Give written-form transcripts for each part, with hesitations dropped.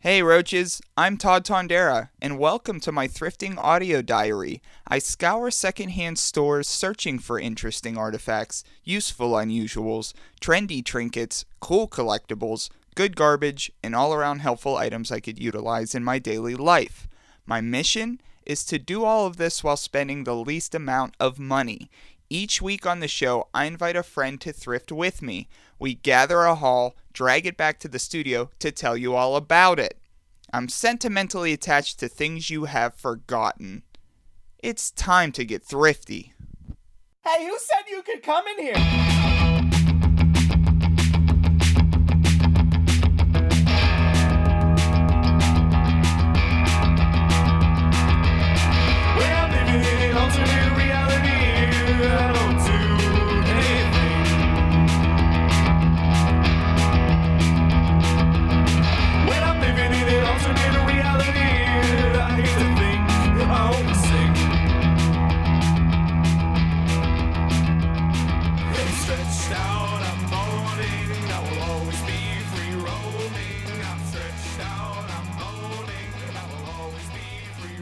Hey Roaches, I'm Todd Tondera, and welcome to my thrifting audio diary. I scour secondhand stores searching for interesting artifacts, useful unusuals, trendy trinkets, cool collectibles, good garbage, and all-around helpful items I could utilize in my daily life. My mission is to do all of this while spending the least amount of money. Each week on the show, I invite a friend to thrift with me. We gather a haul, drag it back to the studio to tell you all about it. I'm sentimentally attached to things you have forgotten. It's time to get thrifty. Hey, who said you could come in here?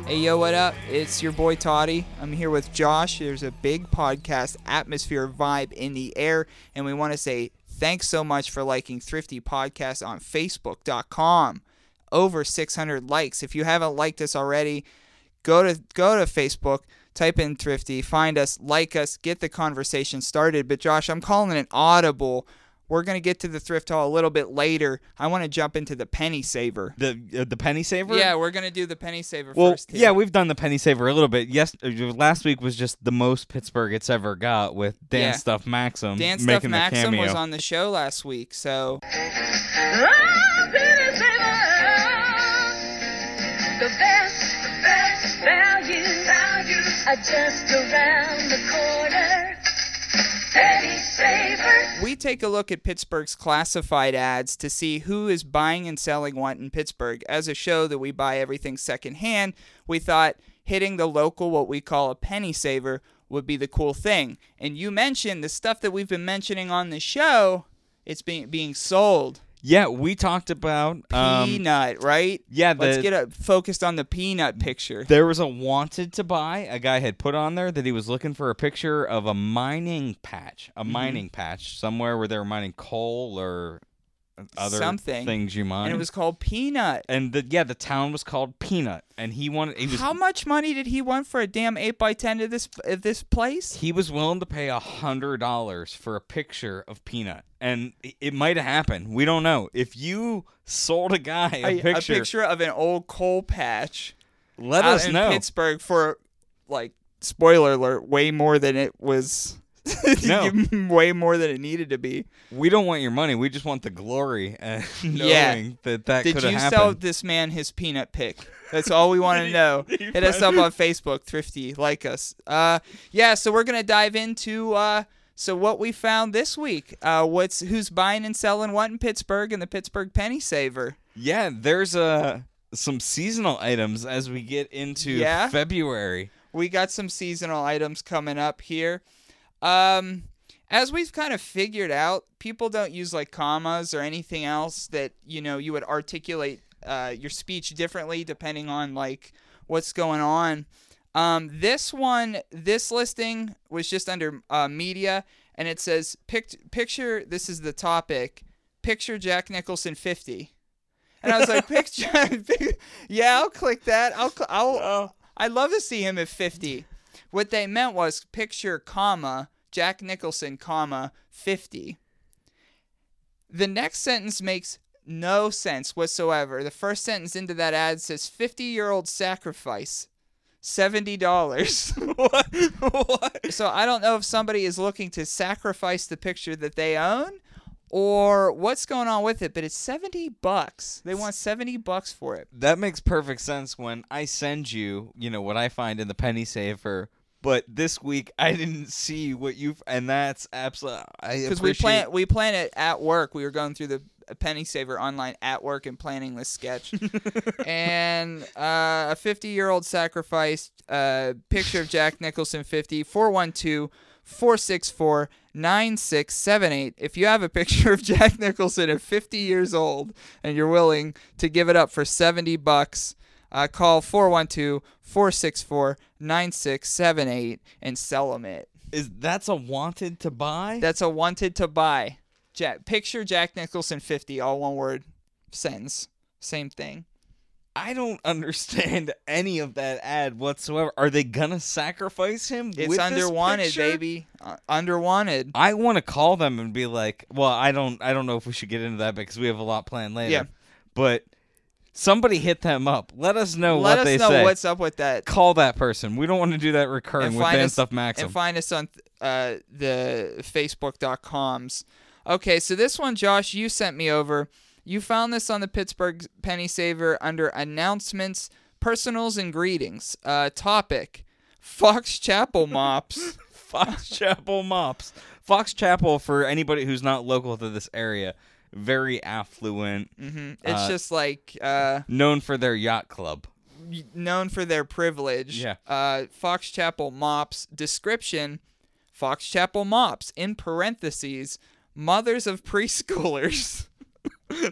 Hey, yo, what up? It's your boy Toddy. I'm here with Josh. There's a big podcast atmosphere vibe in the air, and we want to say thanks so much for liking Thrifty Podcast on Facebook.com. Over 600 likes. If you haven't liked us already, go to Facebook, type in Thrifty, find us, like us, get the conversation started. But Josh, I'm calling it audible. We're going to get to the thrift haul a little bit later. I want to jump into the penny saver. The penny saver? Yeah, we're going to do the penny saver first. Here. Yeah, we've done the penny saver a little bit. Yes, last week was just the most Pittsburgh it's ever got with Dan Stuff Maxim. Dan Stuff Maxim was on the show last week, so. Oh, penny saver, the best values are just around the corner. We take a look at Pittsburgh's classified ads to see who is buying and selling what in Pittsburgh. As a show that we buy everything secondhand, we thought hitting the local, what we call a penny saver, would be the cool thing. And you mentioned the stuff that we've been mentioning on the show, it's being sold. Yeah, we talked about Peanut, right? Yeah, let's get focused on the Peanut picture. There was a wanted to buy. A guy had put on there that he was looking for a picture of a mining patch somewhere where they were mining coal or other things you mine. And it was called Peanut. And the town was called Peanut. And how much money did he want for a damn 8x10 of this place? He was willing to pay $100 for a picture of Peanut. And it might have happened. We don't know. If you sold a guy a picture of an old coal patch, let us know. In Pittsburgh for, like, spoiler alert, way more than it was. No. Way more than it needed to be. We don't want your money. We just want the glory and knowing that could have happened. Did you sell this man his peanut pick? That's all we want to know. Hit us up on Facebook, Thrifty. Like us. So we're going to dive into what we found this week. Who's buying and selling what in Pittsburgh and the Pittsburgh Penny Saver. Yeah, there's some seasonal items as we get into February. We got some seasonal items coming up here. As we've kind of figured out, people don't use like commas or anything else that, you know, you would articulate your speech differently depending on like what's going on. This listing was just under media, and it says picture. This is the topic. Picture Jack Nicholson 50, and I was like, picture. Yeah, I'll click that. I'd love to see him at 50. What they meant was picture, comma, Jack Nicholson, comma, 50. The next sentence makes no sense whatsoever. The first sentence into that ad says 50-year-old sacrifice, $70. What? So I don't know if somebody is looking to sacrifice the picture that they own or what's going on with it, but it's $70. They want $70 for it. That makes perfect sense when I send you, you know, what I find in the penny saver. But this week I didn't see what you, and that's absolutely. Because we plan it at work. We were going through the penny saver online at work and planning this sketch, and a 50-year-old sacrificed picture of Jack Nicholson 50 412 464-9678. If you have a picture of Jack Nicholson at 50 years old and you're willing to give it up for $70, call 412-464-9678 and sell them it. That's a wanted to buy? That's a wanted to buy. Picture Jack Nicholson 50, all one word, sentence, same thing. I don't understand any of that ad whatsoever. Are they gonna sacrifice him? It's under wanted, baby. Under wanted. I want to call them and be like, "Well, I don't know if we should get into that because we have a lot planned later." Yeah. But somebody hit them up. Let us know what they say. Let us know what's up with that. Call that person. We don't want to do that recurring with Band Stuff Maxim. And find us on the Facebook.coms. Okay, so this one, Josh, you sent me over. You found this on the Pittsburgh Penny Saver under announcements, personals, and greetings. Topic, Fox Chapel Mops. Fox Chapel Mops. Fox Chapel, for anybody who's not local to this area, very affluent. Mm-hmm. It's just like... known for their yacht club. Known for their privilege. Yeah. Fox Chapel Mops. Description, Fox Chapel Mops, in parentheses, mothers of preschoolers.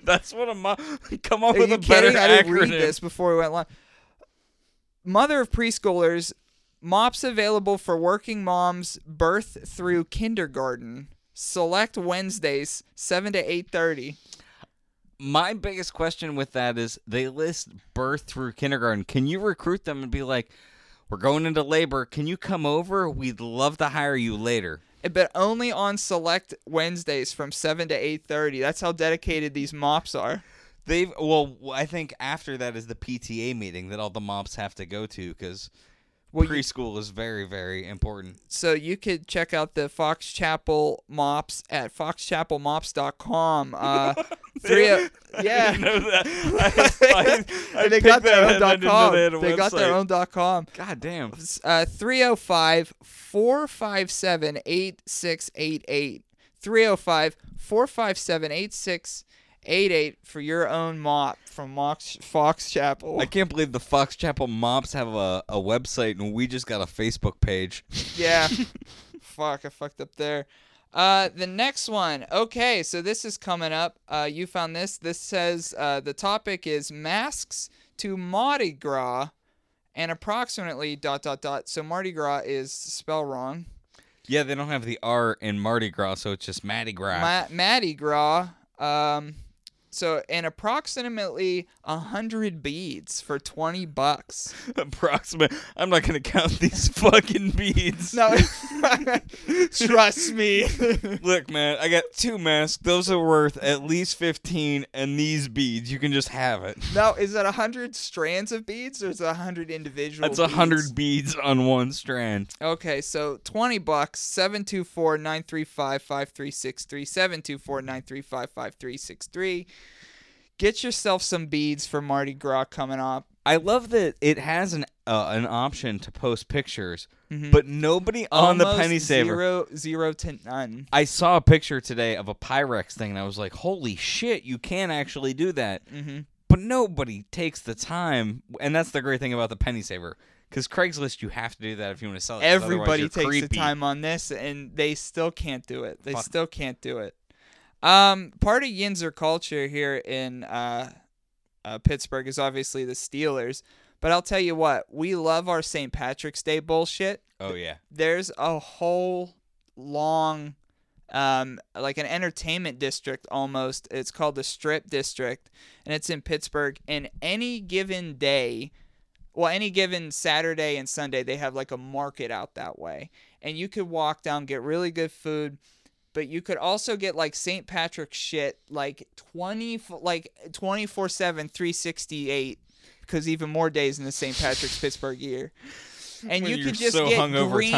That's what a mom... Come up with a better acronym. I didn't read this before we went live. Mother of preschoolers, mops available for working moms, birth through kindergarten. Select Wednesdays, 7 to 8:30. My biggest question with that is they list birth through kindergarten. Can you recruit them and be like, we're going into labor. Can you come over? We'd love to hire you later. But only on select Wednesdays from 7 to 8:30. That's how dedicated these mops are. I think after that is the PTA meeting that all the mops have to go to because preschool is very, very important. So you could check out the Fox Chapel Mops at foxchapelmops.com. Yeah. I didn't know that. I they got their own .com. They got their own .com. God damn. 305-457-8688. 305-457-8688 for your own mop from Fox Chapel. I can't believe the Fox Chapel Mops have a website and we just got a Facebook page. Yeah. Fuck, I fucked up there. The next one. Okay, so this is coming up. You found this. This says the topic is masks to Mardi Gras and approximately ... So Mardi Gras is spelled wrong. Yeah, they don't have the R in Mardi Gras, so it's just Mardi Gras. Mardi Gras. So and approximately 100 beads for $20. Approximately. I'm not gonna count these fucking beads. No, trust me. Look, man, I got two masks. Those are worth at least 15, and these beads, you can just have it. Now, is it 100 strands of beads, or is it 100 individual? That's 100 beads on one strand. Okay, so $20. 724-935-5363. 724-935-5363. Get yourself some beads for Mardi Gras coming up. I love that it has an option to post pictures, but nobody on the Penny Saver. Zero to none. I saw a picture today of a Pyrex thing, and I was like, holy shit, you can actually do that. Mm-hmm. But nobody takes the time, and that's the great thing about the Penny Saver. Because Craigslist, you have to do that if you want to sell it. Everybody takes the time on this, and they still can't do it. They still can't do it. Part of Yinzer culture here in Pittsburgh is obviously the Steelers, but I'll tell you what, we love our St. Patrick's Day bullshit. Oh yeah, there's a whole long, like an entertainment district almost. It's called the Strip District, and it's in Pittsburgh. And any given day, any given Saturday and Sunday, they have like a market out that way, and you could walk down, get really good food. But you could also get like St. Patrick's shit, like 24/7, 368, because even more days in the St. Patrick's Pittsburgh year. And you could just get green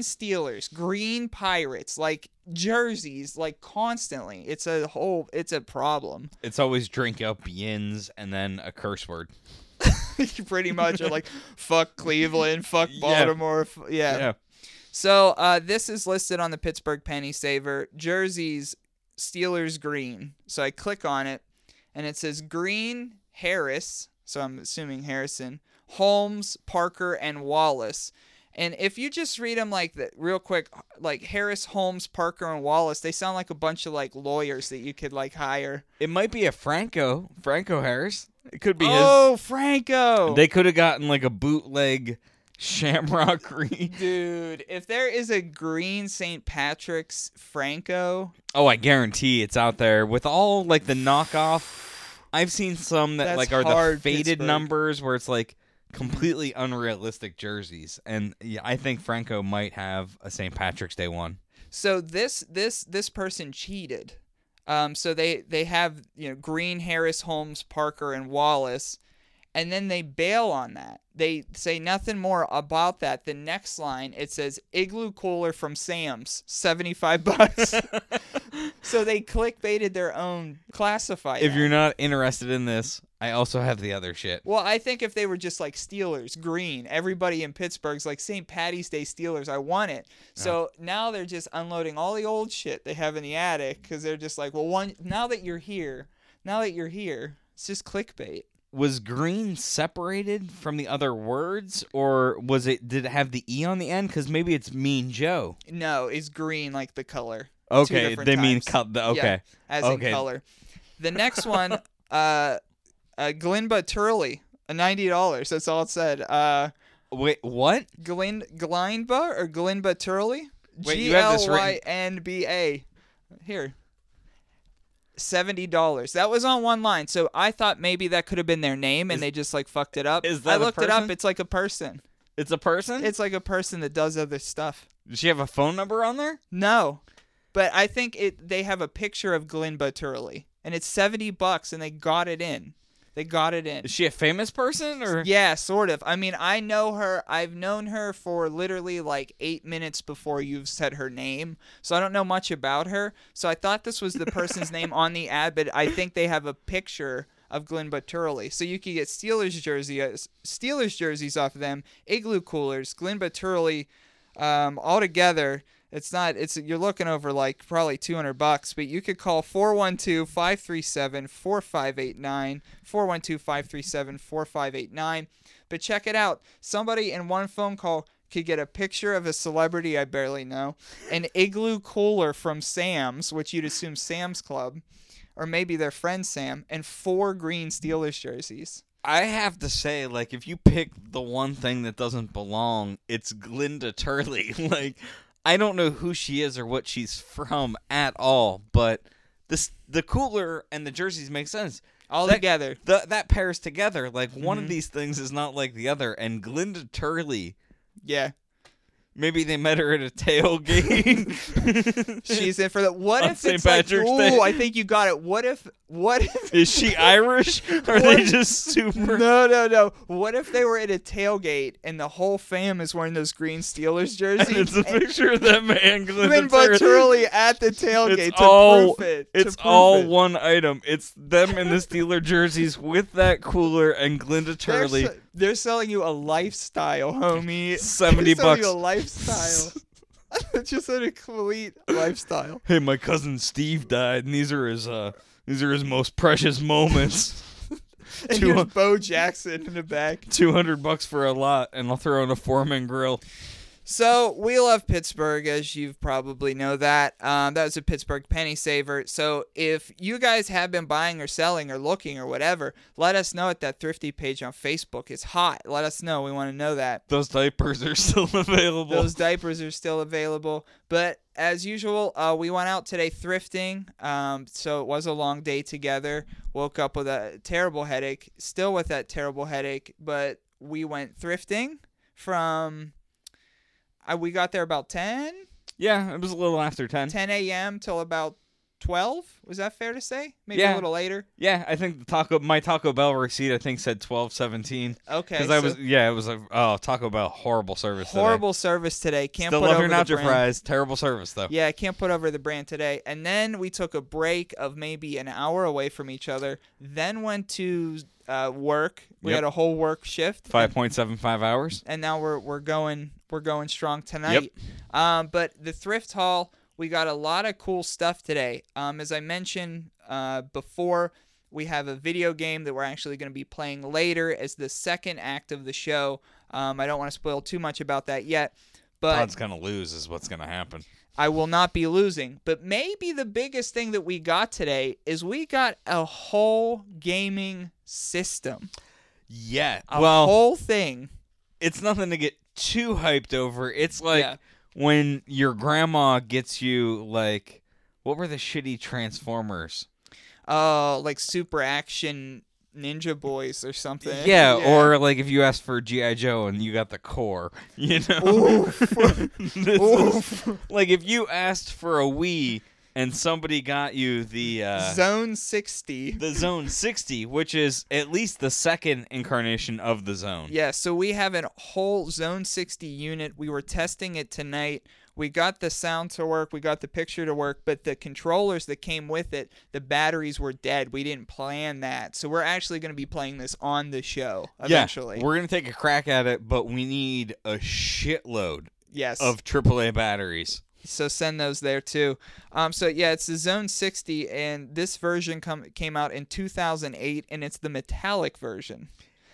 Steelers, green Pirates, like jerseys, like constantly. It's a problem. It's always drink up yins and then a curse word. You pretty much are like fuck Cleveland, fuck Baltimore, yeah. So this is listed on the Pittsburgh Penny Saver. Jerseys, Steelers green. So I click on it, and it says Green, Harris, so I'm assuming Harrison, Holmes, Parker, and Wallace. And if you just read them like the, real quick, like Harris, Holmes, Parker, and Wallace, they sound like a bunch of like lawyers that you could like hire. It might be a Franco Harris. It could be his. Oh, Franco. They could have gotten like a bootleg Shamrock green. Dude, if there is a green St. Patrick's Franco. Oh, I guarantee it's out there with all like the knockoff. I've seen some that like are the faded Pittsburgh numbers where it's like completely unrealistic jerseys, and yeah, I think Franco might have a St. Patrick's Day one. So this person cheated. So they have, you know, Green, Harris, Holmes, Parker, and Wallace, and then they bail on that. They say nothing more about that. The next line, it says igloo cooler from Sam's, $75. So they clickbaited their own classified. If you're not interested in this, I also have the other shit. Well, I think if they were just like Steelers, green, everybody in Pittsburgh's like St. Patty's Day Steelers, I want it. So now they're just unloading all the old shit they have in the attic because they're just like, well, now that you're here, it's just clickbait. Was green separated from the other words, or was it? Did it have the E on the end? Because maybe it's Mean Joe. No, it's green like the color. Okay, they times. Mean cut. Okay, yeah, as okay. in color. The next one, Glynda Turley, $90. That's all it said. Wait, what? Glynba or Glynda Turley? GLYNBA. Here. $70. That was on one line, so I thought maybe that could have been their name, and they just like fucked it up. Is that I looked a person? It up. It's like a person. It's a person. It's like a person that does other stuff. Does she have a phone number on there? No, but I think they have a picture of Glynda Turley, and it's $70, and they got it in. Is she a famous person, or? Yeah, sort of. I mean, I know her. I've known her for literally like 8 minutes before you've said her name, so I don't know much about her. So I thought this was the person's name on the ad, but I think they have a picture of Glynda Turley. So you could get Steelers jerseys off of them, igloo coolers, Glynda Turley, all together. It's not. It's you're looking over like probably $200, but you could call 412-537-4589, 412-537-4589. But check it out. Somebody in one phone call could get a picture of a celebrity I barely know, an igloo cooler from Sam's, which you'd assume Sam's Club, or maybe their friend Sam, and 4 green Steelers jerseys. I have to say, like, if you pick the one thing that doesn't belong, it's Glynda Turley, like. I don't know who she is or what she's from at all, but the cooler and the jerseys make sense. All that, together. That pairs together. Like, one of these things is not like the other, and Glynda Turley. Yeah. Maybe they met her at a tailgate. She's in for that. What if St. it's Patrick's like, ooh, I think you got it. What if? Is she Irish? Are they just super? No. What if they were at a tailgate and the whole fam is wearing those green Steelers jerseys? And it's a picture of that man, Glynda Turley, at the tailgate to prove it. It's all one item. It's them in the Steeler jerseys with that cooler and Glynda Turley. They're selling you a lifestyle, homie. $70. You a lifestyle. Just a complete lifestyle. Hey, my cousin Steve died, and these are his most precious moments. And here's Bo Jackson in the back. $200 for a lot, and I'll throw in a Foreman grill. So we love Pittsburgh, as you probably know that. That was a Pittsburgh penny saver. So if you guys have been buying or selling or looking or whatever, let us know at that Thrifty page on Facebook. It's hot. Let us know. We want to know that. Those diapers are still available. But as usual, we went out today thrifting. So it was a long day together. Woke up with a terrible headache. Still with that terrible headache. But we went thrifting from... we got there about 10? Yeah, it was a little after 10. 10 a.m. till about 12? Was that fair to say? Maybe a little later? Yeah, I think my Taco Bell receipt, I think, said 12:17. Okay. Because it was like, oh, Taco Bell, horrible service today. Can't put over the brand. Still love your nacho fries. Terrible service, though. Yeah, I can't put over the brand today. And then we took a break of maybe an hour away from each other, then went to... work. We had a whole work shift. 5.75 hours. And now we're going strong tonight. Yep. But the thrift haul, we got a lot of cool stuff today. As I mentioned before, We have a video game that we're actually going to be playing later as the second act of the show. I don't want to spoil too much about that yet. But Todd's going to lose is what's going to happen. I will not be losing. But maybe the biggest thing that we got today is we got a whole gaming system. Yeah. Whole thing. It's nothing to get too hyped over. It's like when your grandma gets you, like, what were the shitty Transformers? Oh, like Super Action Ninja Boys or something. Yeah, or like if you asked for G.I. Joe and you got the core, you know? Oof. Oof. Like if you asked for a Wii and somebody got you the... Zone 60. The Zone 60, which is at least the second incarnation of the Zone. Yeah, so we have a whole Zone 60 unit. We were testing it tonight. We got the sound to work. We got the picture to work. But the controllers that came with it, the batteries were dead. We didn't plan that. So we're actually going to be playing this on the show eventually. Yeah, we're going to take a crack at it, but we need a shitload of AAA batteries. So send those there, too. So, yeah, it's the Zone 60, and this version came out in 2008, and it's the metallic version.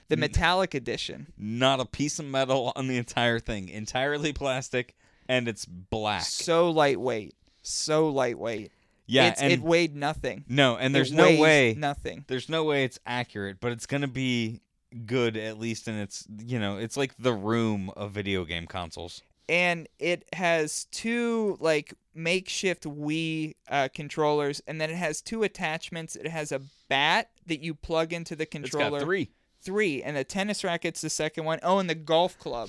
The metallic edition. Not a piece of metal on the entire thing. Entirely plastic. And it's black. So lightweight. Yeah. It weighed nothing. No, and there's no way. Nothing. There's no way it's accurate, but it's going to be good, at least in its, you know, it's like the room of video game consoles. And it has two, like, makeshift Wii controllers, and then it has two attachments. It has a bat that you plug into the controller. It's got three. And the tennis racket's the second one. Oh, and the golf club.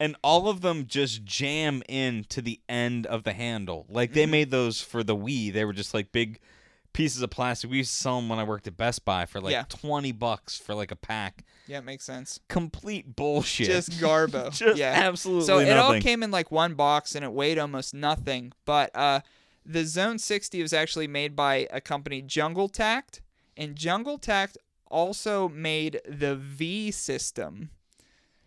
And all of them just jam in to the end of the handle. Like, they made those for the Wii. They were just, like, big pieces of plastic. We used to sell them when I worked at Best Buy for, like, $20 for, like, a pack. Yeah, it makes sense. Complete bullshit. Just garbo. Absolutely nothing. So it all came in, like, one box, and it weighed almost nothing. But the Zone 60 was actually made by a company, Jungletac. And Jungletac also made the V system.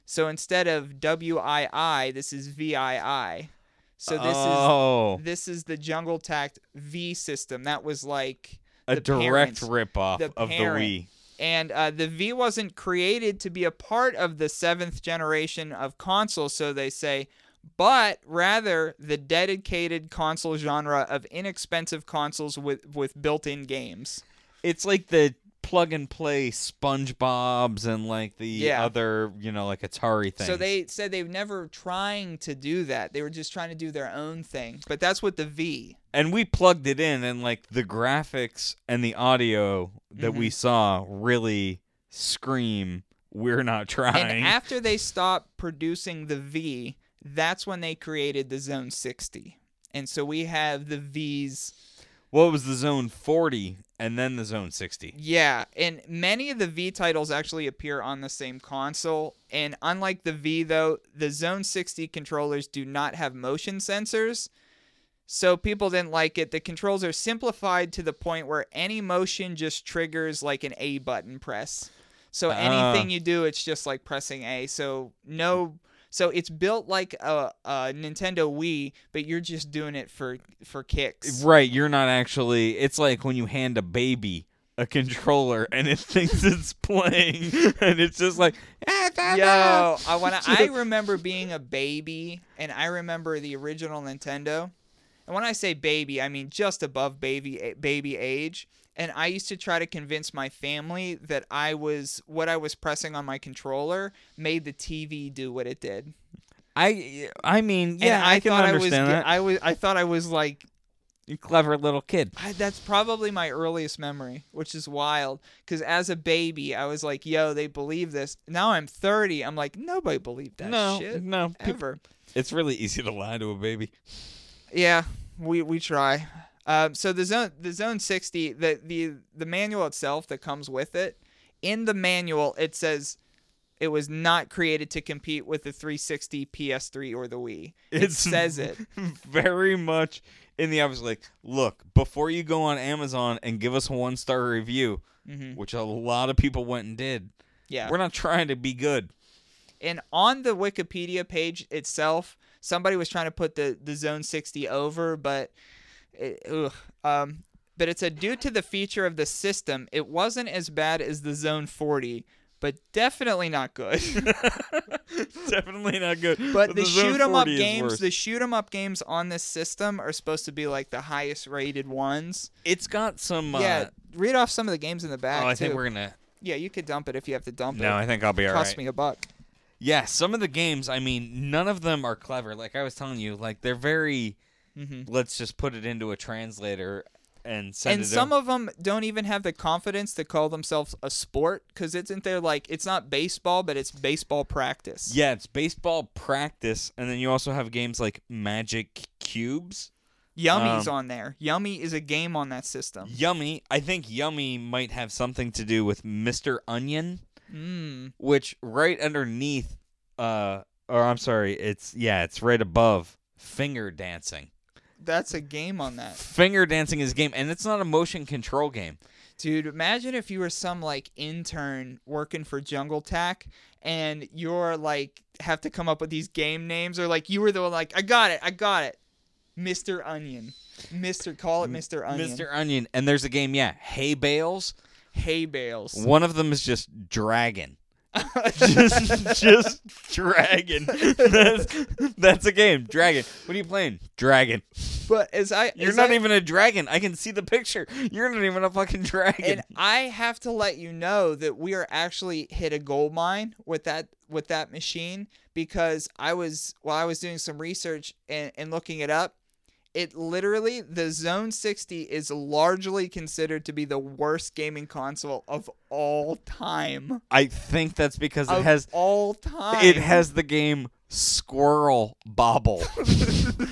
So instead of WII, this is VII. So this is the Jungletac V system. That was like a direct ripoff of the Wii. And the V wasn't created to be a part of the 7th generation of consoles, so they say, but rather the dedicated console genre of inexpensive consoles with built-in games. It's like the plug-and-play SpongeBob's and, like, the other, you know, like, Atari thing. So they said they were never trying to do that. They were just trying to do their own thing. But that's what the V. And we plugged it in, and, like, the graphics and the audio that we saw really scream, we're not trying. And after they stopped producing the V, that's when they created the Zone 60. And so we have the V's. Well, it was the Zone 40 and then the Zone 60. Yeah, and many of the V titles actually appear on the same console. And unlike the V, though, the Zone 60 controllers do not have motion sensors. So people didn't like it. The controls are simplified to the point where any motion just triggers like an A button press. So anything you do, it's just like pressing A. So it's built like a Nintendo Wii, but you're just doing it for kicks. Right, you're not actually... It's like when you hand a baby a controller and it thinks it's playing, and it's just like... Yo, I remember being a baby, and I remember the original Nintendo. And when I say baby, I mean just above baby age. And I used to try to convince my family that what I was pressing on my controller made the TV do what it did. I mean, yeah, and I can understand that. I thought I was like... You clever little kid. That's probably my earliest memory, which is wild. Because as a baby, I was like, yo, they believe this. Now I'm 30. I'm like, nobody believed that shit. No, ever. It's really easy to lie to a baby. Yeah, we try. So the Zone 60, the manual itself that comes with it, in the manual it says it was not created to compete with the 360, PS3, or the Wii. It says it. Very much in the obvious, like, look, before you go on Amazon and give us a 1-star review, which a lot of people went and did, we're not trying to be good. And on the Wikipedia page itself, somebody was trying to put the Zone 60 over, but... but it said due to the feature of the system, it wasn't as bad as the Zone 40, but definitely not good. Definitely not good. But the shoot 'em up games, the shoot 'em up games on this system are supposed to be like the highest rated ones. It's got some. Yeah, read off some of the games in the back. Oh, I think we're gonna. Yeah, you could dump it if you have to dump it. No, I think I'll be all right. Cost me $1. Yeah, some of the games, I mean, none of them are clever. Like I was telling you, like they're very. Mm-hmm. Let's just put it into a translator and send it. And some of them don't even have the confidence to call themselves a sport because isn't there like it's not baseball, but it's baseball practice. Yeah, it's baseball practice, and then you also have games like Magic Cubes. Yummy's on there. Yummy is a game on that system. Yummy, I think Yummy might have something to do with Mr. Onion, which right underneath, or I'm sorry, it's right above finger dancing. That's a game on that. Finger dancing is a game, and it's not a motion control game. Dude, imagine if you were some like intern working for Jungletac, and you're like have to come up with these game names, or like you were the one like I got it, Mr. Onion, call it Mr. Onion, Mr. Onion, and there's a game, yeah, hay bales. One of them is just dragon. just dragon. That's a game. Dragon. What are you playing? Dragon. But you're not even a dragon. I can see the picture. You're not even a fucking dragon. And I have to let you know that we are actually hit a gold mine with that machine because I was doing some research and looking it up. It literally, the Zone 60 is largely considered to be the worst gaming console of all time. I think that's because it has the game Squirrel Bobble.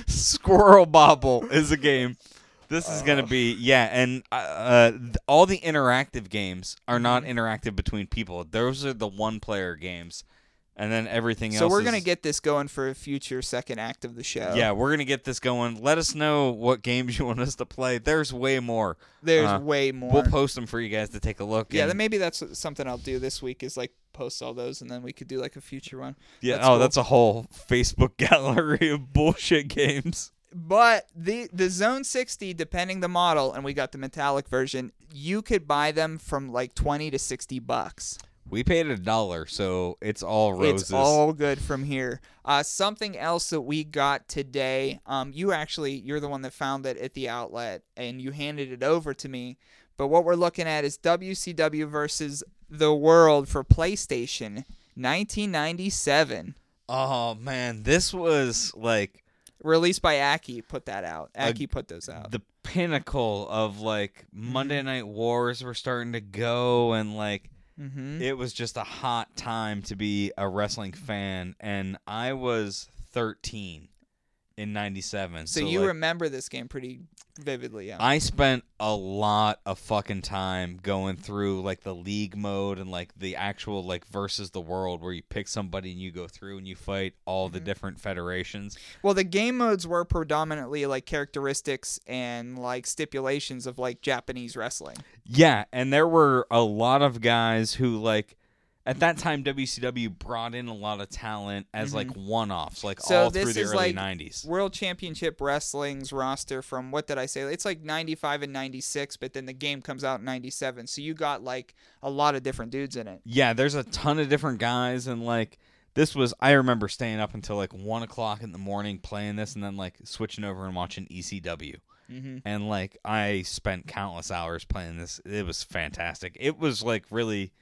Squirrel Bobble is a game. This is going to be, yeah, and all the interactive games are not interactive between people. Those are the one-player games. And then everything else. So we're going to get this going for a future second act of the show. Yeah, we're going to get this going. Let us know what games you want us to play. There's way more. We'll post them for you guys to take a look. Yeah, then maybe that's something I'll do this week is like post all those and then we could do like a future one. Yeah, that's cool. That's a whole Facebook gallery of bullshit games. But the Zone 60, depending the model, and we got the metallic version, you could buy them from like $20 to $60. We paid $1, so it's all roses. It's all good from here. Something else that we got today, you're the one that found it at the outlet, and you handed it over to me. But what we're looking at is WCW versus the World for PlayStation, 1997. Oh, man, this was like... Released by Aki, put that out. Aki put those out. The pinnacle of, like, Monday Night Wars were starting to go, and, like... Mm-hmm. It was just a hot time to be a wrestling fan, and I was 13 in 97. So you like, remember this game pretty vividly. Yeah. I spent a lot of fucking time going through like the league mode and like the actual like versus the world where you pick somebody and you go through and you fight all the different federations. Well, the game modes were predominantly like characteristics and like stipulations of like Japanese wrestling. Yeah, and there were a lot of guys who like at that time WCW brought in a lot of talent as like one-offs, like so all through the early like 90s. World Championship Wrestling's roster from what did I say? It's like 95 and 96, but then the game comes out in 97. So you got like a lot of different dudes in it. Yeah, there's a ton of different guys and like I remember staying up until like 1:00 in the morning playing this and then like switching over and watching ECW. Mm-hmm. And like I spent countless hours playing this. It was fantastic. It was like really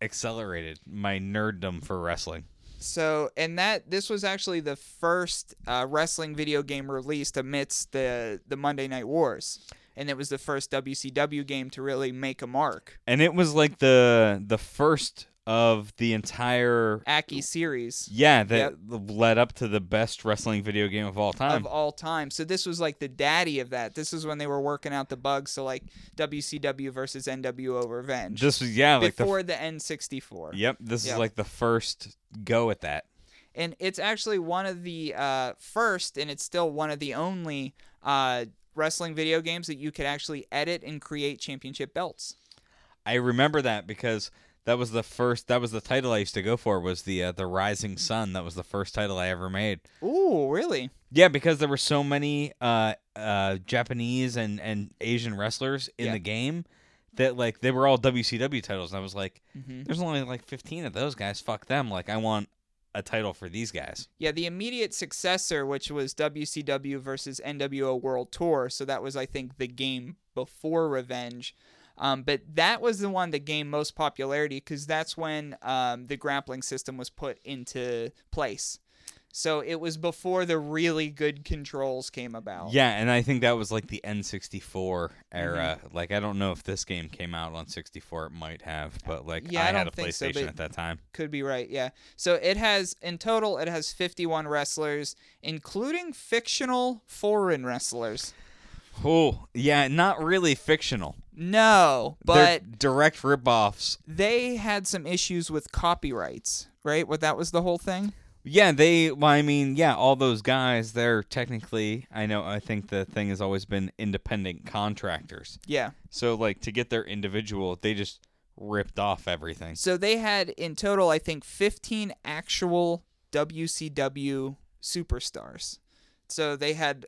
accelerated my nerddom for wrestling. So, and this was actually the first wrestling video game released amidst the Monday Night Wars, and it was the first WCW game to really make a mark. And it was like the first of the entire Aki series. Yeah, that led up to the best wrestling video game of all time. So this was like the daddy of that. This is when they were working out the bugs. So like WCW versus NWO Revenge. This was before the N64. Yep, this is like the first go at that. And it's actually one of the first, and it's still one of the only wrestling video games that you could actually edit and create championship belts. I remember that because. That was the title I used to go for was the Rising Sun. That was the first title I ever made. Ooh, really? Yeah, because there were so many Japanese and Asian wrestlers in the game that, like, they were all WCW titles. And I was like, there's only, like, 15 of those guys. Fuck them. Like, I want a title for these guys. Yeah, the immediate successor, which was WCW versus NWO World Tour. So that was, I think, the game before Revenge. But that was the one that gained most popularity because that's when the grappling system was put into place. So it was before the really good controls came about. Yeah, and I think that was like the N64 era. Mm-hmm. Like, I don't know if this game came out on 64. It might have, but like I had a PlayStation at that time. Could be right, yeah. So it has, in total, it has 51 wrestlers, including fictional foreign wrestlers. Oh, yeah, not really fictional. No, but... they're direct ripoffs. They had some issues with copyrights, right? Well, that was the whole thing? Yeah, all those guys, they're technically, I think the thing has always been independent contractors. Yeah. So, like, to get their individual, they just ripped off everything. So they had, in total, I think, 15 actual WCW superstars. So they had,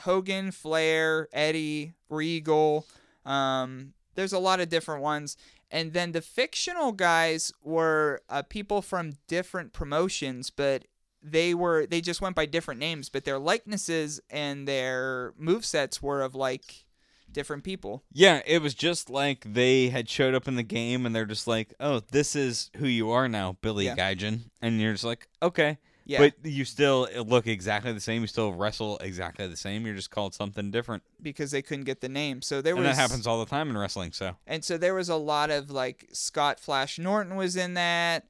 Hogan, Flair, Eddie, Regal. There's a lot of different ones. And then the fictional guys were people from different promotions, but they just went by different names, but their likenesses and their movesets were of, like, different people. Yeah, it was just like they had showed up in the game, and they're just like, oh, this is who you are now, Billy Gaijin. And you're just like, okay. Yeah. But you still look exactly the same. You still wrestle exactly the same. You're just called something different. Because they couldn't get the name. And that happens all the time in wrestling. And so there was a lot of, like, Scott Flash Norton was in that.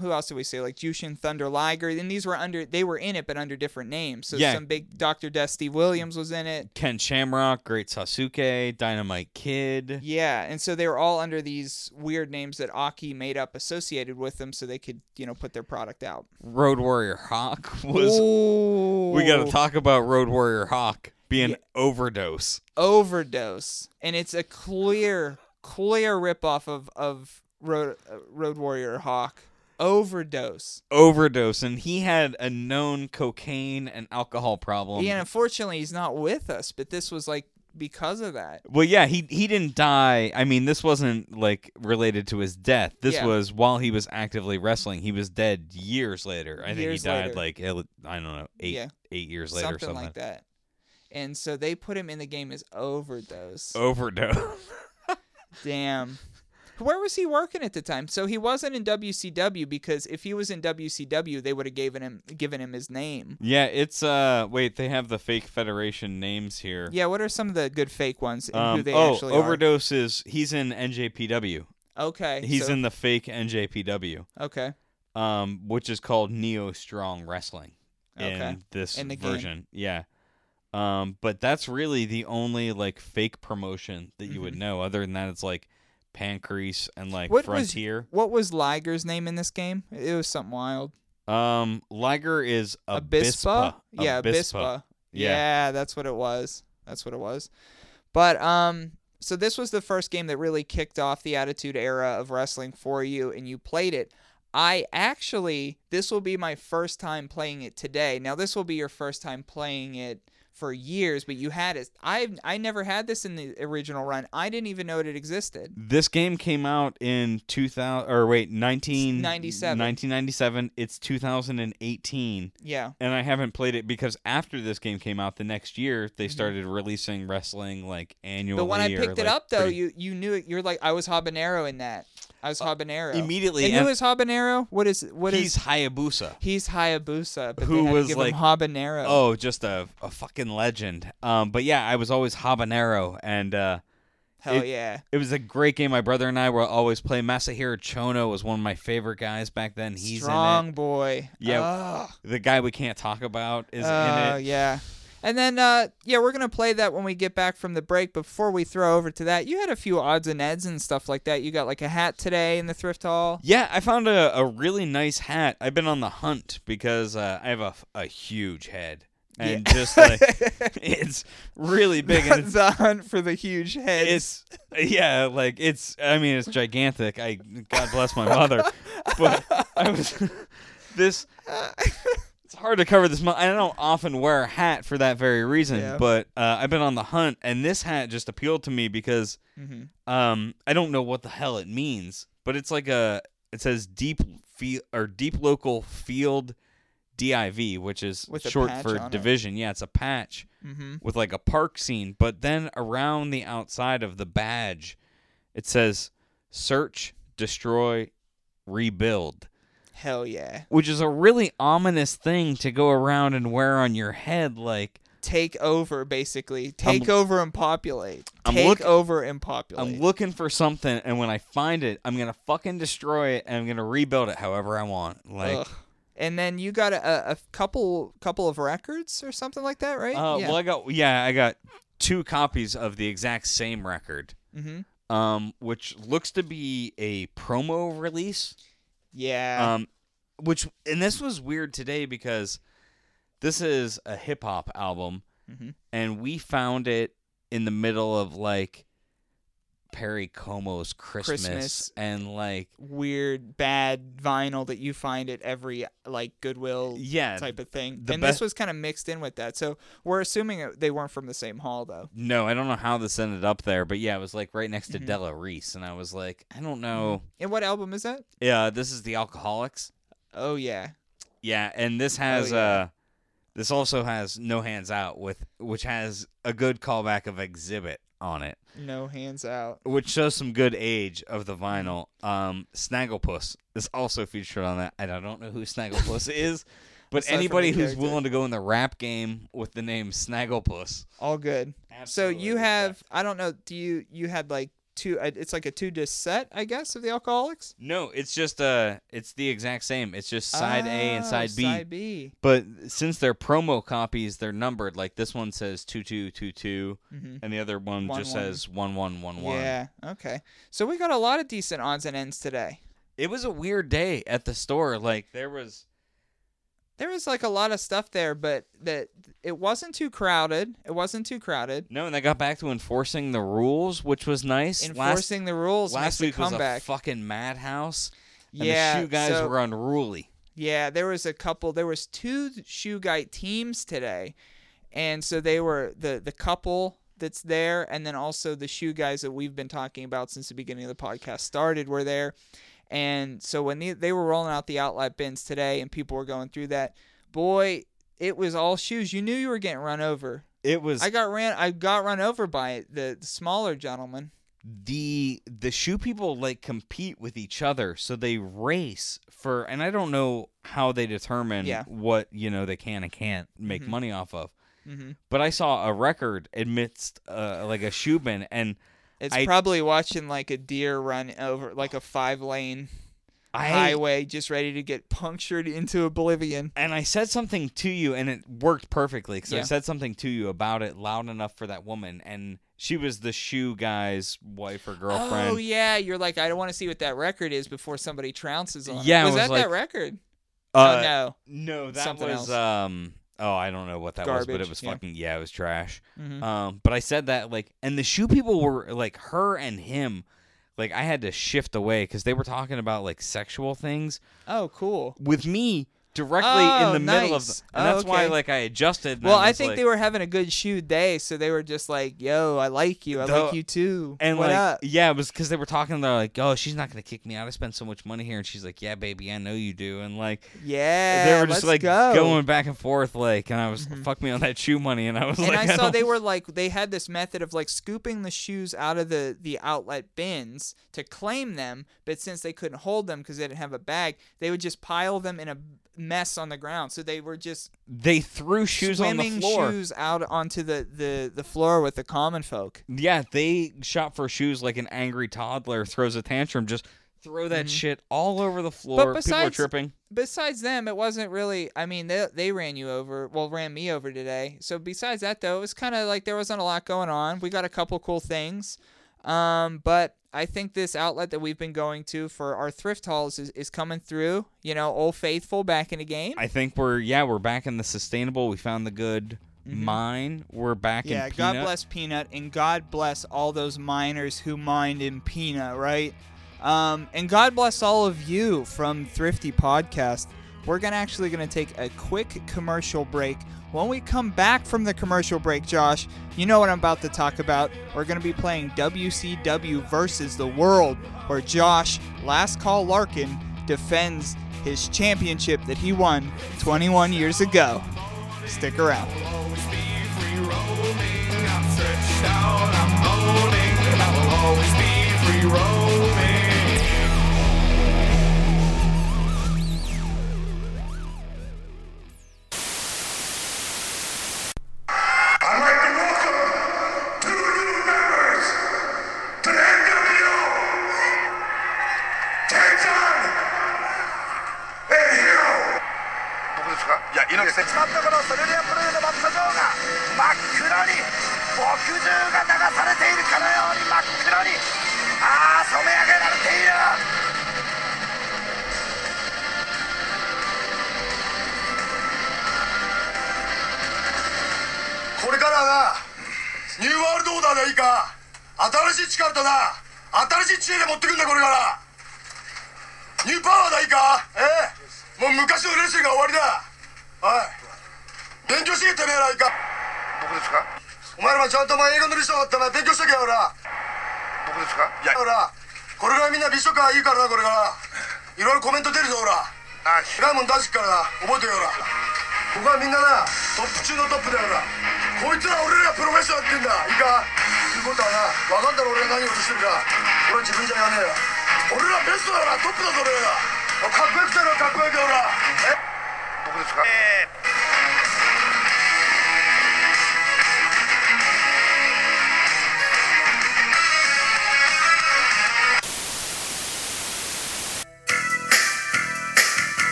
Who else did we say? Like Jushin Thunder Liger. And these were they were in it, but under different names. So some big Dr. Death Steve Williams was in it. Ken Shamrock, Great Sasuke, Dynamite Kid. Yeah, and so they were all under these weird names that Aki made up associated with them so they could, put their product out. Road Warrior Hawk was... Ooh. We got to talk about Road Warrior Hawk being Overdose. Overdose. And it's a clear ripoff of Road Warrior Hawk. Overdose, and he had a known cocaine and alcohol problem. Yeah, and unfortunately, he's not with us, but this was, like, because of that. Well, yeah, he didn't die. I mean, this wasn't, like, related to his death. This was while he was actively wrestling. He was dead years later. I think he died, like, I don't know, eight years later or something like that. And so they put him in the game as Overdose. Damn. Where was he working at the time? So he wasn't in WCW, because if he was in WCW, they would have given him his name. Yeah, it's wait, they have the fake Federation names here. Yeah, what are some of the good fake ones? Who they actually are? Overdose is, he's in NJPW. Okay. He's in the fake NJPW. Okay. Which is called Neo Strong Wrestling in this version. Game. Yeah. But that's really the only, like, fake promotion that you would know. Other than that, it's like Pancrease and, like, Frontier. What was Liger's name in this game? It was something wild. Liger is Abyspa. Yeah, Abyspa. Yeah, that's what it was. But so this was the first game that really kicked off the Attitude Era of wrestling for you, and you played it. This will be my first time playing it today. Now, this will be your first time playing it for years, but you had it. I never had this in the original run. I didn't even know it existed. This game came out in 1997. It's 2018. Yeah. And I haven't played it because after this game came out the next year, they started releasing wrestling, like, annually. But when I picked it up, though, you knew it. You're like, I was Habanero in that. I was Habanero. Immediately. And who is Habanero? He's Hayabusa. He's Hayabusa, but who they had to give him Habanero. Oh, just a fucking legend. But yeah, I was always Habanero, and it was a great game. My brother and I were always playing. Masahiro Chono was one of my favorite guys back then. He's strong in it. Boy. Yeah. The guy we can't talk about is in it. Yeah. And then, we're going to play that when we get back from the break. Before we throw over to that, you had a few odds and ends and stuff like that. You got, like, a hat today in the thrift haul. Yeah, I found a really nice hat. I've been on the hunt because I have a huge head. And just, like, it's really big. And it's the hunt for the huge head. It's gigantic. God bless my mother. But I was... this... hard to cover this. I don't often wear a hat for that very reason, but I've been on the hunt, and this hat just appealed to me because I don't know what the hell it means, but it's like a it says deep local field DIV, which is short for division. It. Yeah, it's a patch with like a park scene, but then around the outside of the badge, it says search, destroy, rebuild. Hell yeah. Which is a really ominous thing to go around and wear on your head, like... Take over, basically. Take over and populate. I'm looking for something, and when I find it, I'm going to fucking destroy it, and I'm going to rebuild it however I want. Like... Ugh. And then you got a couple of records or something like that, right? Well, I got two copies of the exact same record, which looks to be a promo release. Yeah. And this was weird today because this is a hip hop album, and we found it in the middle of like Perry Como's Christmas and like weird bad vinyl that you find at every like Goodwill type of thing. And this was kind of mixed in with that. So we're assuming they weren't from the same hall though. No, I don't know how this ended up there, but yeah, it was like right next to Della Reese and I was like, I don't know. And what album is that? Yeah, this is The Alcoholics. Oh yeah. Yeah, and this has this also has No Hands Out which has a good callback of Exhibit on it. No Hands Out. Which shows some good age of the vinyl. Snagglepuss is also featured on that. And I don't know who Snagglepuss is, but anybody who's willing to go in the rap game with the name Snagglepuss. All good. Absolutely. So you have, I don't know, do you had like two, it's like a 2-disc set, I guess, of The Alcoholics? No, it's just, it's the exact same. It's just side A and side B. Side B. But since they're promo copies, they're numbered. Like this one says 2222, and the other one says 1111. Yeah, okay. So we got a lot of decent odds and ends today. It was a weird day at the store. Like there was like a lot of stuff there, but that it wasn't too crowded. No, and they got back to enforcing the rules, which was nice. Enforcing the rules. Last week was a fucking madhouse. And the shoe guys were unruly. Yeah, there was two shoe guy teams today. And so they were the couple that's there, and then also the shoe guys that we've been talking about since the beginning of the podcast started were there. And so when they were rolling out the outlet bins today and people were going through that, boy, it was all shoes. You knew you were getting run over. It was. I got run over by the smaller gentleman. The shoe people like compete with each other, so they race for, and I don't know how they determine what they can and can't make money off of. But I saw a record amidst like a shoe bin and. It's probably watching like a deer run over like a 5-lane highway just ready to get punctured into oblivion. And I said something to you and it worked perfectly because I said something to you about it loud enough for that woman. And she was the shoe guy's wife or girlfriend. Oh, yeah. You're like, I don't want to see what that record is before somebody trounces on it. Yeah, was that like, that record? No, that something was... else. Oh, I don't know what that was, but it was fucking, it was trash. But I said that, like, and the shoe people were, like, her and him, like, I had to shift away because they were talking about, like, sexual things. Oh, cool. With me directly in the middle of, and that's why, like, I adjusted. Well, I think they were having a good shoe day, so they were just like, yo, I like you. I like you, too. And what up? Yeah, it was because they were talking, they're like, oh, she's not going to kick me out. I spent so much money here. And she's like, yeah, baby, I know you do. And, like, yeah, they were just, like, going back and forth, like, and I was, fuck me on that shoe money. And I was like, and I saw they were, like, they had this method of, like, scooping the shoes out of the outlet bins to claim them, but since they couldn't hold them because they didn't have a bag, they would just pile them in a mess on the ground. So they were just threw shoes on the floor. Shoes out onto the floor with the common folk. Yeah, they shop for shoes like an angry toddler throws a tantrum. Just throw that shit all over the floor. But people are tripping. Besides them, it wasn't really. I mean, they ran you over. Well, ran me over today. So besides that, though, it was kind of like there wasn't a lot going on. We got a couple cool things, but. I think this outlet that we've been going to for our thrift hauls is coming through. You know, Old Faithful back in the game. I think we're back in the sustainable. We found the good mine. We're back in Peanut. Yeah, God bless Peanut, and God bless all those miners who mined in Peanut, right? And God bless all of you from Thrifty Podcast. We're actually going to take a quick commercial break. When we come back from the commercial break, Josh, you know what I'm about to talk about. We're going to be playing WCW versus the World, where Josh, Last Call Larkin, defends his championship that he won 21 years ago. Stick around.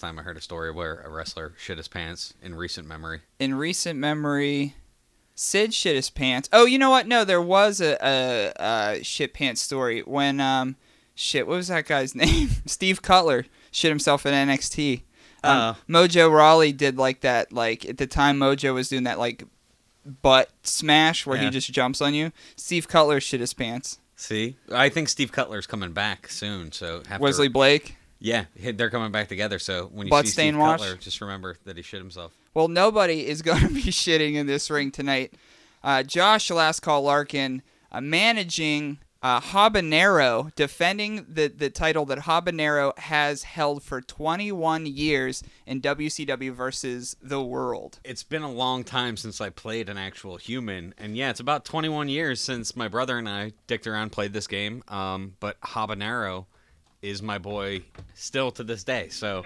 Time I heard a story where a wrestler shit his pants in recent memory. In recent memory, Sid shit his pants. Oh, you know what? No, there was a shit pants story when, what was that guy's name? Steve Cutler shit himself in NXT. Mojo Rawley did like that, like, at the time Mojo was doing that, like, butt smash where he just jumps on you. Steve Cutler shit his pants. See? I think Steve Cutler's coming back soon, so... Wesley Blake? Yeah, they're coming back together, so when you see Steve Cutler, just remember that he shit himself. Well, nobody is going to be shitting in this ring tonight. Josh, Last Call Larkin, managing Habanero, defending the title that Habanero has held for 21 years in WCW versus the World. It's been a long time since I played an actual human, and yeah, it's about 21 years since my brother and I dicked around and played this game, but Habanero... is my boy still to this day. So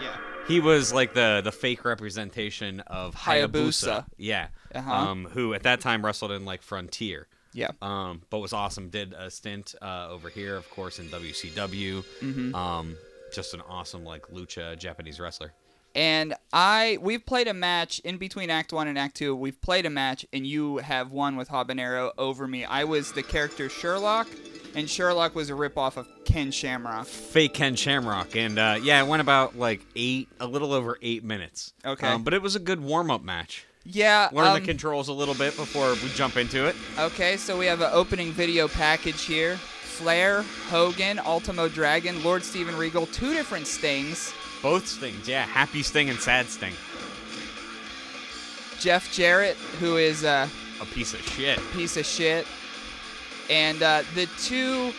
yeah, he was like the fake representation of Hayabusa. Yeah. Uh-huh. Who at that time wrestled in like Frontier. Yeah. But was awesome. Did a stint over here, of course, in WCW. Mm-hmm. Just an awesome like lucha Japanese wrestler. And we've played a match in between Act 1 and Act 2. We've played a match and you have won with Habanero over me. I was the character Sherlock. And Sherlock was a ripoff of Ken Shamrock. Fake Ken Shamrock. And, it went about, like, a little over 8 minutes. Okay. But it was a good warm-up match. Yeah. Learn the controls a little bit before we jump into it. Okay, so we have an opening video package here. Flair, Hogan, Ultimo Dragon, Lord Steven Regal, 2 different Stings. Both Stings, yeah. Happy Sting and Sad Sting. Jeff Jarrett, who is... a piece of shit. And the two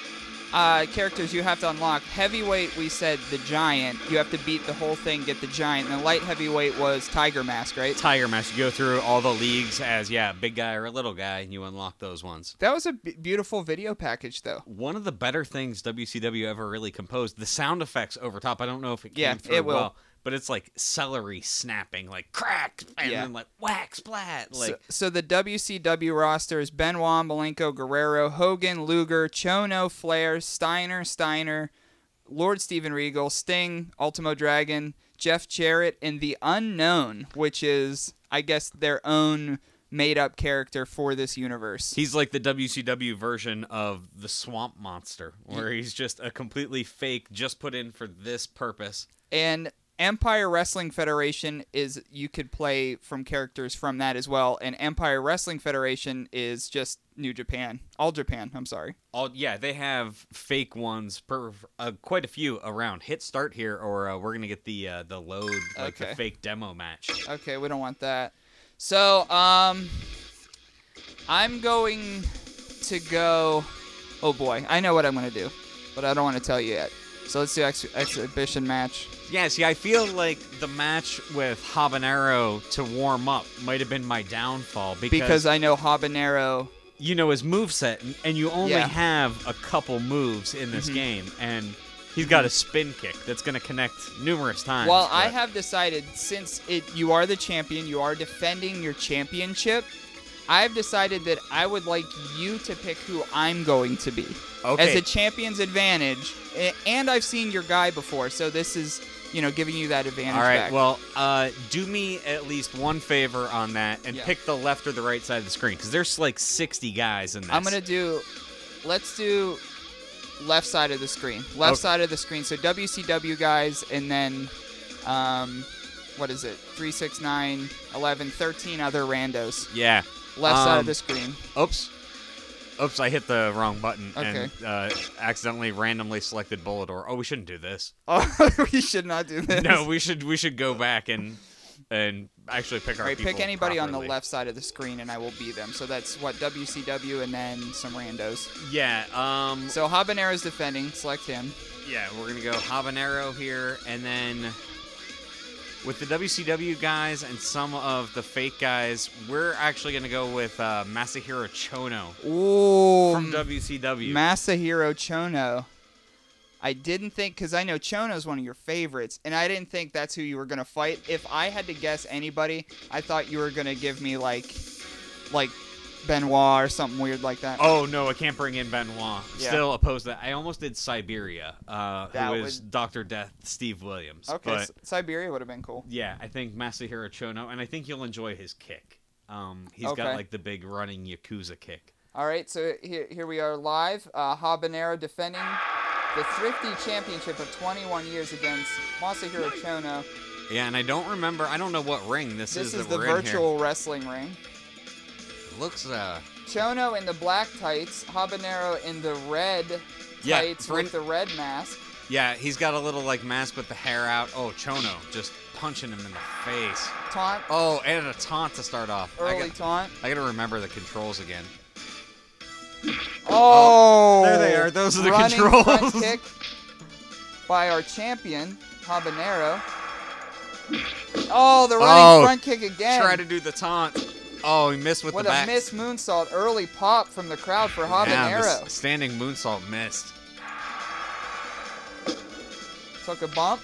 characters you have to unlock. Heavyweight, we said the Giant. You have to beat the whole thing, get the Giant. And the light heavyweight was Tiger Mask, right? Tiger Mask. You go through all the leagues as, big guy or a little guy, and you unlock those ones. That was a beautiful video package, though. One of the better things WCW ever really composed, the sound effects over top. I don't know if it came through it will. Well. But it's like celery snapping, like crack, and then like whack, splat. Like. So the WCW roster is Benoit, Malenko, Guerrero, Hogan, Luger, Chono, Flair, Steiner, Lord Steven Regal, Sting, Ultimo Dragon, Jeff Jarrett, and The Unknown, which is, I guess, their own made-up character for this universe. He's like the WCW version of the Swamp Monster, where he's just a completely fake, just put in for this purpose. And Empire Wrestling Federation is, you could play from characters from that as well, and Empire Wrestling Federation is just All Japan. They have fake ones, quite a few around. Hit start here, or we're going to get the load, like the fake demo match. Okay, we don't want that. So, I'm going to go, oh boy, I know what I'm going to do, but I don't want to tell you yet. So let's do exhibition match. Yeah, see, I feel like the match with Habanero to warm up might have been my downfall. Because I know Habanero, you know his moveset, and you only have a couple moves in this game. And he's got a spin kick that's going to connect numerous times. Well, I have decided, since you are the champion, you are defending your championship, I've decided that I would like you to pick who I'm going to be. Okay. As a champion's advantage, and I've seen your guy before, so this is, giving you that advantage back. All right, well, do me at least one favor on that and pick the left or the right side of the screen, because there's like 60 guys in this. I'm going to let's do left side of the screen. Side of the screen, so WCW guys, and then, 3, 6, 9, 11, 13 other randos. Yeah. Left side of the screen. Oops, I hit the wrong button and accidentally randomly selected Bullador. Oh, we shouldn't do this. Oh, we should not do this. No, we should go back and actually pick our people. Pick anybody properly on the left side of the screen, and I will be them. So that's, WCW and then some randos. Yeah. So Habanero's defending. Select him. Yeah, we're going to go Habanero here, and then with the WCW guys and some of the fake guys, we're actually going to go with Masahiro Chono. Ooh, from WCW. Masahiro Chono. I didn't think, because I know Chono's one of your favorites, and I didn't think that's who you were going to fight. If I had to guess anybody, I thought you were going to give me like Benoit or something weird like that. Oh, no, I can't bring in Benoit. Yeah. Still opposed to that. I almost did Siberia, who is Dr. Death, Steve Williams. Okay, but Siberia would have been cool. Yeah, I think Masahiro Chono, and I think you'll enjoy his kick. He's got, the big running Yakuza kick. All right, so here we are live. Habanero defending the Thrifty Championship of 21 years against Masahiro Chono. Yeah, and I don't know what ring this is that we're in here. This is the virtual wrestling ring. Looks Chono in the black tights, Habanero in the red tights with the red mask. Yeah, he's got a little mask with the hair out. Oh, Chono just punching him in the face. Taunt. Oh, and a taunt to start off. Early taunt. I gotta remember the controls again. Oh, there they are. Those are the controls. Front kick by our champion Habanero. Oh, the running front kick again. Try to do the taunt. Oh, he missed with the back. What a missed moonsault. Early pop from the crowd for Habanero. Yeah, standing moonsault missed. Took a bump.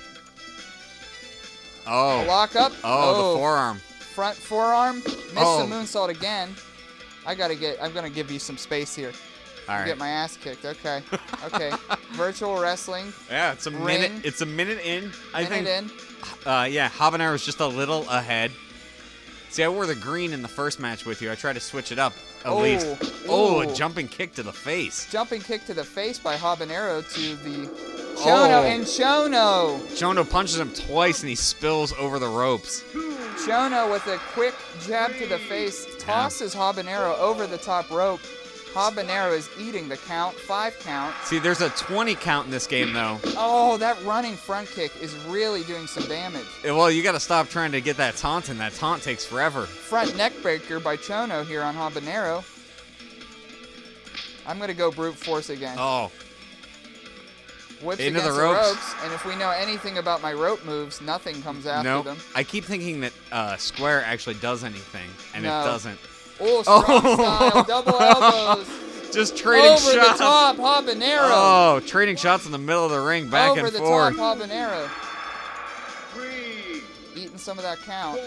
Oh. Lock up. Oh, the forearm. Front forearm. Missed the moonsault again. I'm going to give you some space here. All right. Get my ass kicked. Okay. Virtual wrestling. Yeah, it's a minute. It's a minute in. I think. Habanero's just a little ahead. See, I wore the green in the first match with you. I tried to switch it up at least. Oh, a jumping kick to the face. Jumping kick to the face by Habanero to the Chono. And Chono. Chono punches him twice, and he spills over the ropes. Chono with a quick jab to the face tosses Habanero over the top rope. Habanero is eating the count, 5 count. See, there's a 20 count in this game, though. Oh, that running front kick is really doing some damage. Well, you got to stop trying to get that taunt in. That taunt takes forever. Front neck breaker by Chono here on Habanero. I'm going to go brute force again. Oh. whips into the ropes. And if we know anything about my rope moves, nothing comes after them. I keep thinking that square actually does anything, and it doesn't. Oh, strong style, double elbows. Just trading over shots. Over the top, habanero. Oh, trading shots in the middle of the ring, back over and forth. Over the top, habanero. Eating some of that count.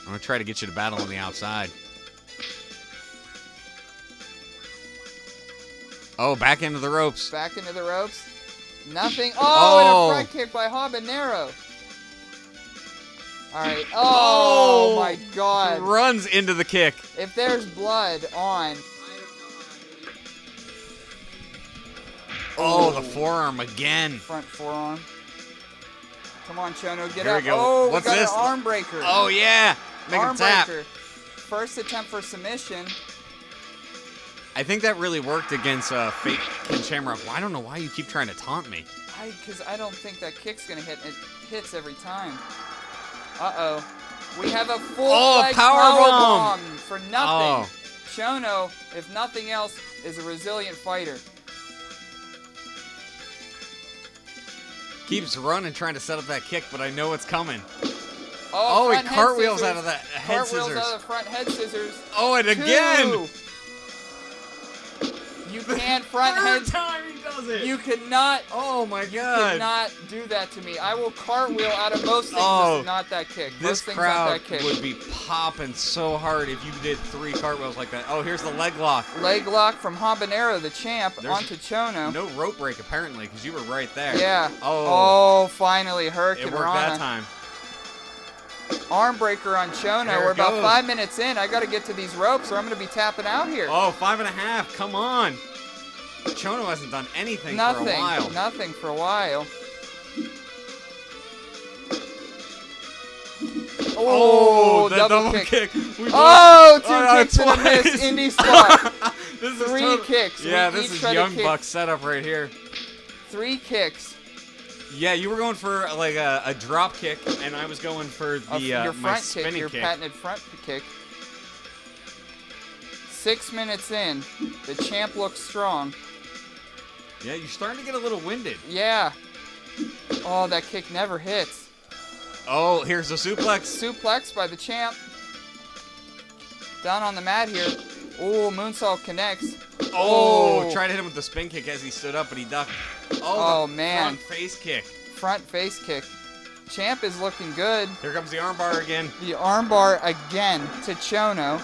I'm going to try to get you to battle on the outside. Oh, back into the ropes. Back into the ropes. Nothing. Oh, and a front kick by Habanero. All right. Oh, my God. Runs into the kick. If there's blood on. Oh, the forearm again. Front forearm. Come on, Chono. Get up. Oh, we got an arm breaker. Oh, yeah. Make him tap. Arm breaker. First attempt for submission. I think that really worked against fake Ken Shamrock. Well, I don't know why you keep trying to taunt me. Because I don't think that kick's going to hit. It hits every time. Uh-oh. We have a full powerbomb for nothing. Oh. Chono, if nothing else, is a resilient fighter. Keeps running, trying to set up that kick, but I know it's coming. Oh, he cartwheels out of that head scissors. Cartwheels out of the front head scissors. Oh, and again. You can't front head. Time he does it. You cannot. Oh my God! You cannot do that to me. I will cartwheel out of most things. Not that kick. This crowd would be popping so hard if you did three cartwheels like that. Oh, here's the leg lock. Leg lock from Habanero, the champ, onto Chono. No rope break apparently, because you were right there. Yeah. Oh. Oh, finally, Hurricane Rana. It worked that time. Arm breaker on Chono. We're about 5 minutes in. I got to get to these ropes or I'm going to be tapping out here. Oh, 5.5. Come on. Chono hasn't done anything for a while. Nothing for a while. Oh, the double kick. Two kicks and a miss. Indie spot. Three kicks. Yeah, this is Young Buck setup right here. Three kicks. Yeah, you were going for like a drop kick, and I was going for your patented front kick. 6 minutes in, the champ looks strong. Yeah, you're starting to get a little winded. Yeah. Oh, that kick never hits. Oh, here's a suplex. Suplex by the champ. Down on the mat here. Oh, moonsault connects. Oh, tried to hit him with the spin kick as he stood up, but he ducked. Front face kick. Front face kick. Champ is looking good. Here comes the armbar again. The armbar again to Chono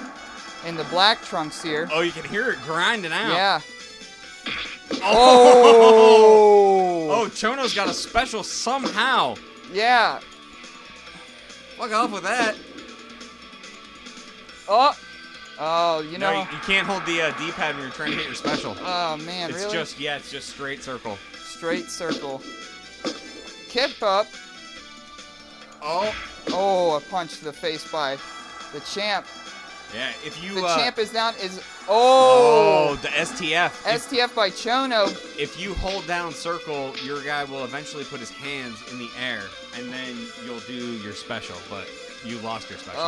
in the black trunks here. Oh, you can hear it grinding out. Yeah. Oh, Chono's got a special somehow. Yeah. Fuck off with that. Oh, you know. No, you can't hold the D-pad when you're trying to hit your special. Oh, man, really? It's just straight circle. Straight circle. Kip up. Oh, a punch to the face by the champ. Yeah, if you... The champ is down is... Oh! Oh, the STF. STF by Chono. If you hold down circle, your guy will eventually put his hands in the air, and then you'll do your special, but you lost your special.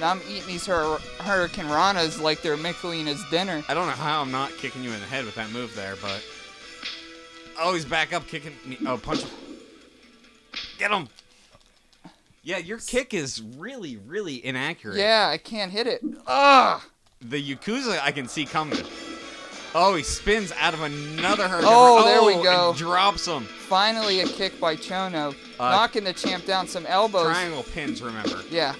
Now I'm eating these Hurricane Ranas like they're Michelina's dinner. I don't know how I'm not kicking you in the head with that move there, but... Oh, he's back up kicking me. Oh, punch him. Get him. Yeah, your kick is really, really inaccurate. Yeah, I can't hit it. The Yakuza I can see coming. Oh, he spins out of another Hurricane Rana. There we go. And drops him. Finally a kick by Chono. Knocking the champ down some elbows. Triangle pins, remember. Yeah.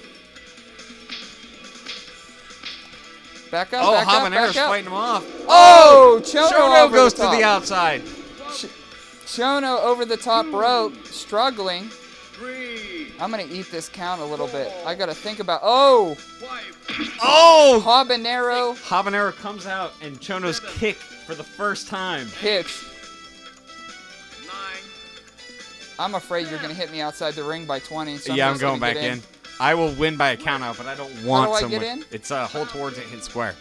Back up, Habanero's fighting him off. Oh, Chono goes to the outside. Chono over the top rope, struggling. I'm going to eat this count a little bit. I got to think about... Habanero. Habanero comes out, and Chono's kick for the first time. Hits. I'm afraid you're going to hit me outside the ring by 20. So I'm going back in. I will win by a count-out, but I don't want someone. How do I get in? It's hold towards it, hit square.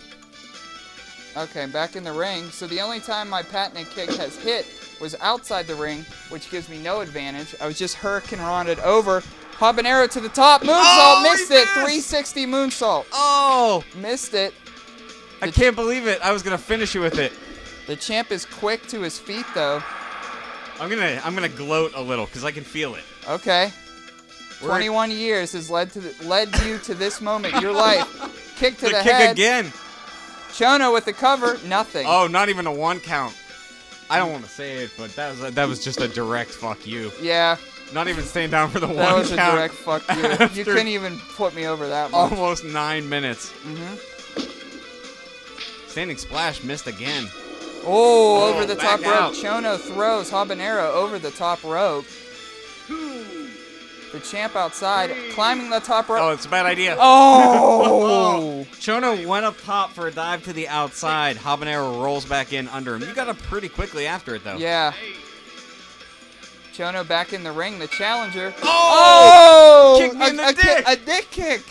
Okay, back in the ring. So the only time my patented kick has hit was outside the ring, which gives me no advantage. I was just Hurricane Ronded over. Habanero to the top. Moonsault. Missed it. 360 moonsault. Oh. Missed it. I can't believe it. I was going to finish you with it. The champ is quick to his feet, though. I'm gonna gloat a little because I can feel it. Okay. 21 years has led you to this moment. Your life. Kick to the head. Kick again. Chono with the cover. Nothing. Oh, not even a one count. I don't want to say it, but that was just a direct fuck you. Yeah. Not even staying down for the one count. That was a direct fuck you. You couldn't even put me over that much. Almost 9 minutes. Mm-hmm. Standing splash missed again. Oh, over the top rope. Chono throws Habanero over the top rope. The champ outside, climbing the top rope. Oh, it's a bad idea. Oh! Chono went up top for a dive to the outside. Habanero rolls back in under him. You got up pretty quickly after it, though. Yeah. Chono back in the ring. The challenger. Oh! Kick me in the dick. A dick kick.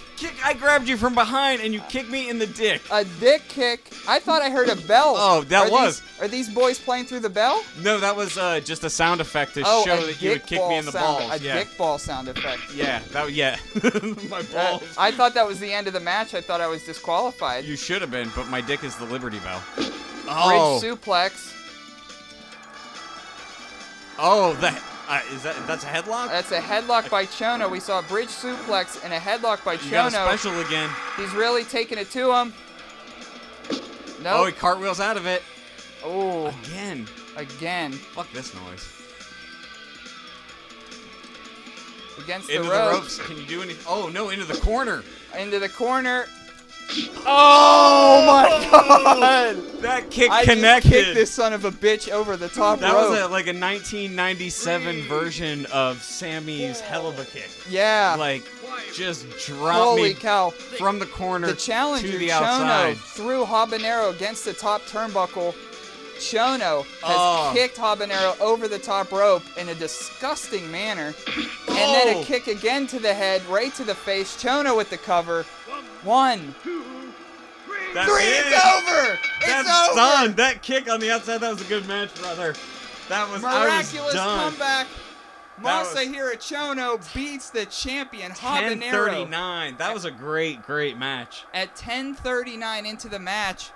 I grabbed you from behind, and you kicked me in the dick. A dick kick? I thought I heard a bell. Oh, Are these boys playing through the bell? No, that was just a sound effect to show that you would kick me in the balls. Dick ball sound effect. Yeah, my balls. I thought that was the end of the match. I thought I was disqualified. You should have been, but my dick is the Liberty Bell. Oh. Bridge suplex. Oh, that... that's a headlock? That's a headlock by Chono. We saw a bridge suplex and a headlock by Chono. You got a special again. He's really taking it to him. No. Nope. Oh, he cartwheels out of it. Oh. Again. Fuck this noise. Against the ropes. Can you do anything? Oh, no, into the corner. Oh, my God! That kick connected. I just kicked this son of a bitch over the top rope. That was like a 1997 version of Sammy's hell of a kick. Yeah. Like, just dropped me from the corner to the challenger, outside. Chono threw Habanero against the top turnbuckle. Chono has kicked Habanero over the top rope in a disgusting manner. And then a kick again to the head, right to the face. Chono with the cover. 1, 2, 3. It's over. Done. That kick on the outside, that was a good match, brother. That was miraculous comeback. Masahiro Chono beats the champion Habanero. 10:39. That was a great, great match. At 10:39 into the match,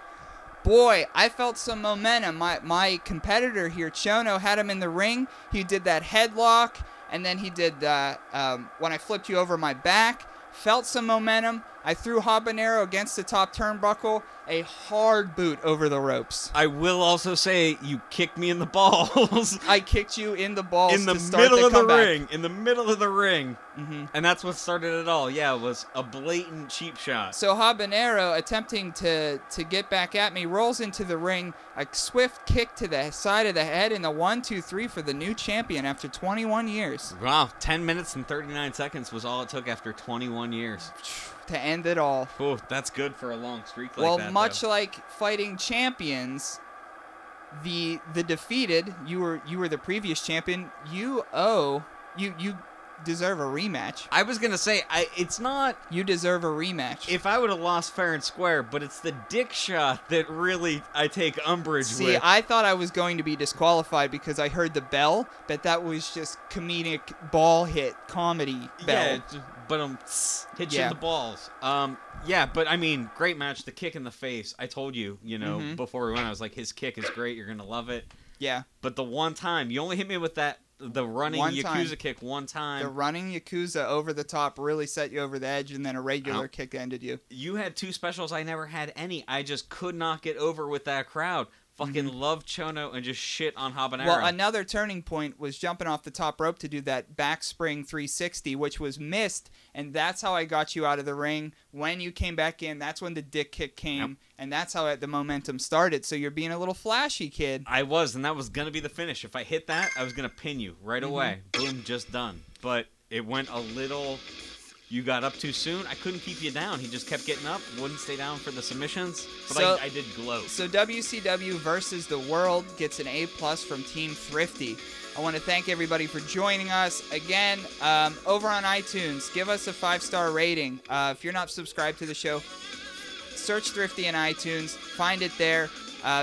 boy, I felt some momentum. My competitor here, Chono, had him in the ring. He did that headlock, and then he did when I flipped you over my back. Felt some momentum. I threw Habanero against the top turnbuckle, a hard boot over the ropes. I will also say you kicked me in the balls. I kicked you in the balls to start the comeback. In the middle of the ring. Mm-hmm. And that's what started it all. Yeah, it was a blatant cheap shot. So Habanero, attempting to get back at me, rolls into the ring, a swift kick to the side of the head, and a 1-2-3 for the new champion after 21 years. Wow, 10 minutes and 39 seconds was all it took after 21 years. To end it all. Oh, that's good for a long streak like that. Well, much like fighting champions, the defeated, you were the previous champion, you deserve a rematch. I was going to say, it's not... You deserve a rematch. If I would have lost fair and square, but it's the dick shot that really I take umbrage with. See, I thought I was going to be disqualified because I heard the bell, but that was just comedic ball hit comedy bell. Yeah, but hit you in the balls. Yeah, but I mean, great match. The kick in the face. I told you, before we went, I was like, his kick is great. You're going to love it. Yeah. But the one time, you only hit me with that the running Yakuza kick one time. The running Yakuza over the top really set you over the edge, and then a regular kick ended you. You had two specials. I never had any. I just could not get over with that crowd. Fucking love Chono and just shit on Habanero. Well, another turning point was jumping off the top rope to do that backspring 360, which was missed, and that's how I got you out of the ring. When you came back in, that's when the dick kick came, and that's how the momentum started. So you're being a little flashy, kid. I was, and that was going to be the finish. If I hit that, I was going to pin you right away. Boom, just done. But it went a little... You got up too soon. I couldn't keep you down. He just kept getting up, wouldn't stay down for the submissions. But so, I did gloat. So WCW versus the World gets an A+ from Team Thrifty. I want to thank everybody for joining us. Again, over on iTunes, give us a 5-star rating. If you're not subscribed to the show, search Thrifty in iTunes. Find it there.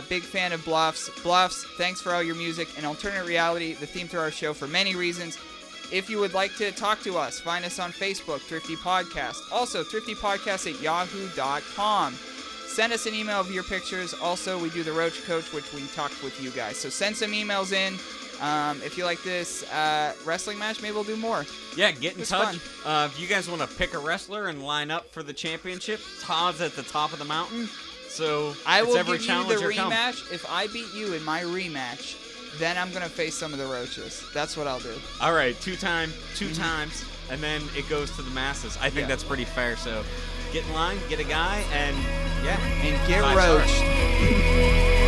Big fan of Bluffs. Bluffs, thanks for all your music and alternate reality, the theme to our show for many reasons. If you would like to talk to us, find us on Facebook, Thrifty Podcast. Also, Thrifty Podcast at yahoo.com. Send us an email of your pictures. Also, we do the Roach Coach, which we talked with you guys. So send some emails in. If you like this wrestling match, maybe we'll do more. Yeah, get in touch. If you guys want to pick a wrestler and line up for the championship, Todd's at the top of the mountain. So I will give you the rematch. If I beat you in my rematch, then I'm going to face some of the roaches. That's what I'll do. All right, two times, and then it goes to the masses. I think that's pretty fair. So get in line, get a guy, and get roached.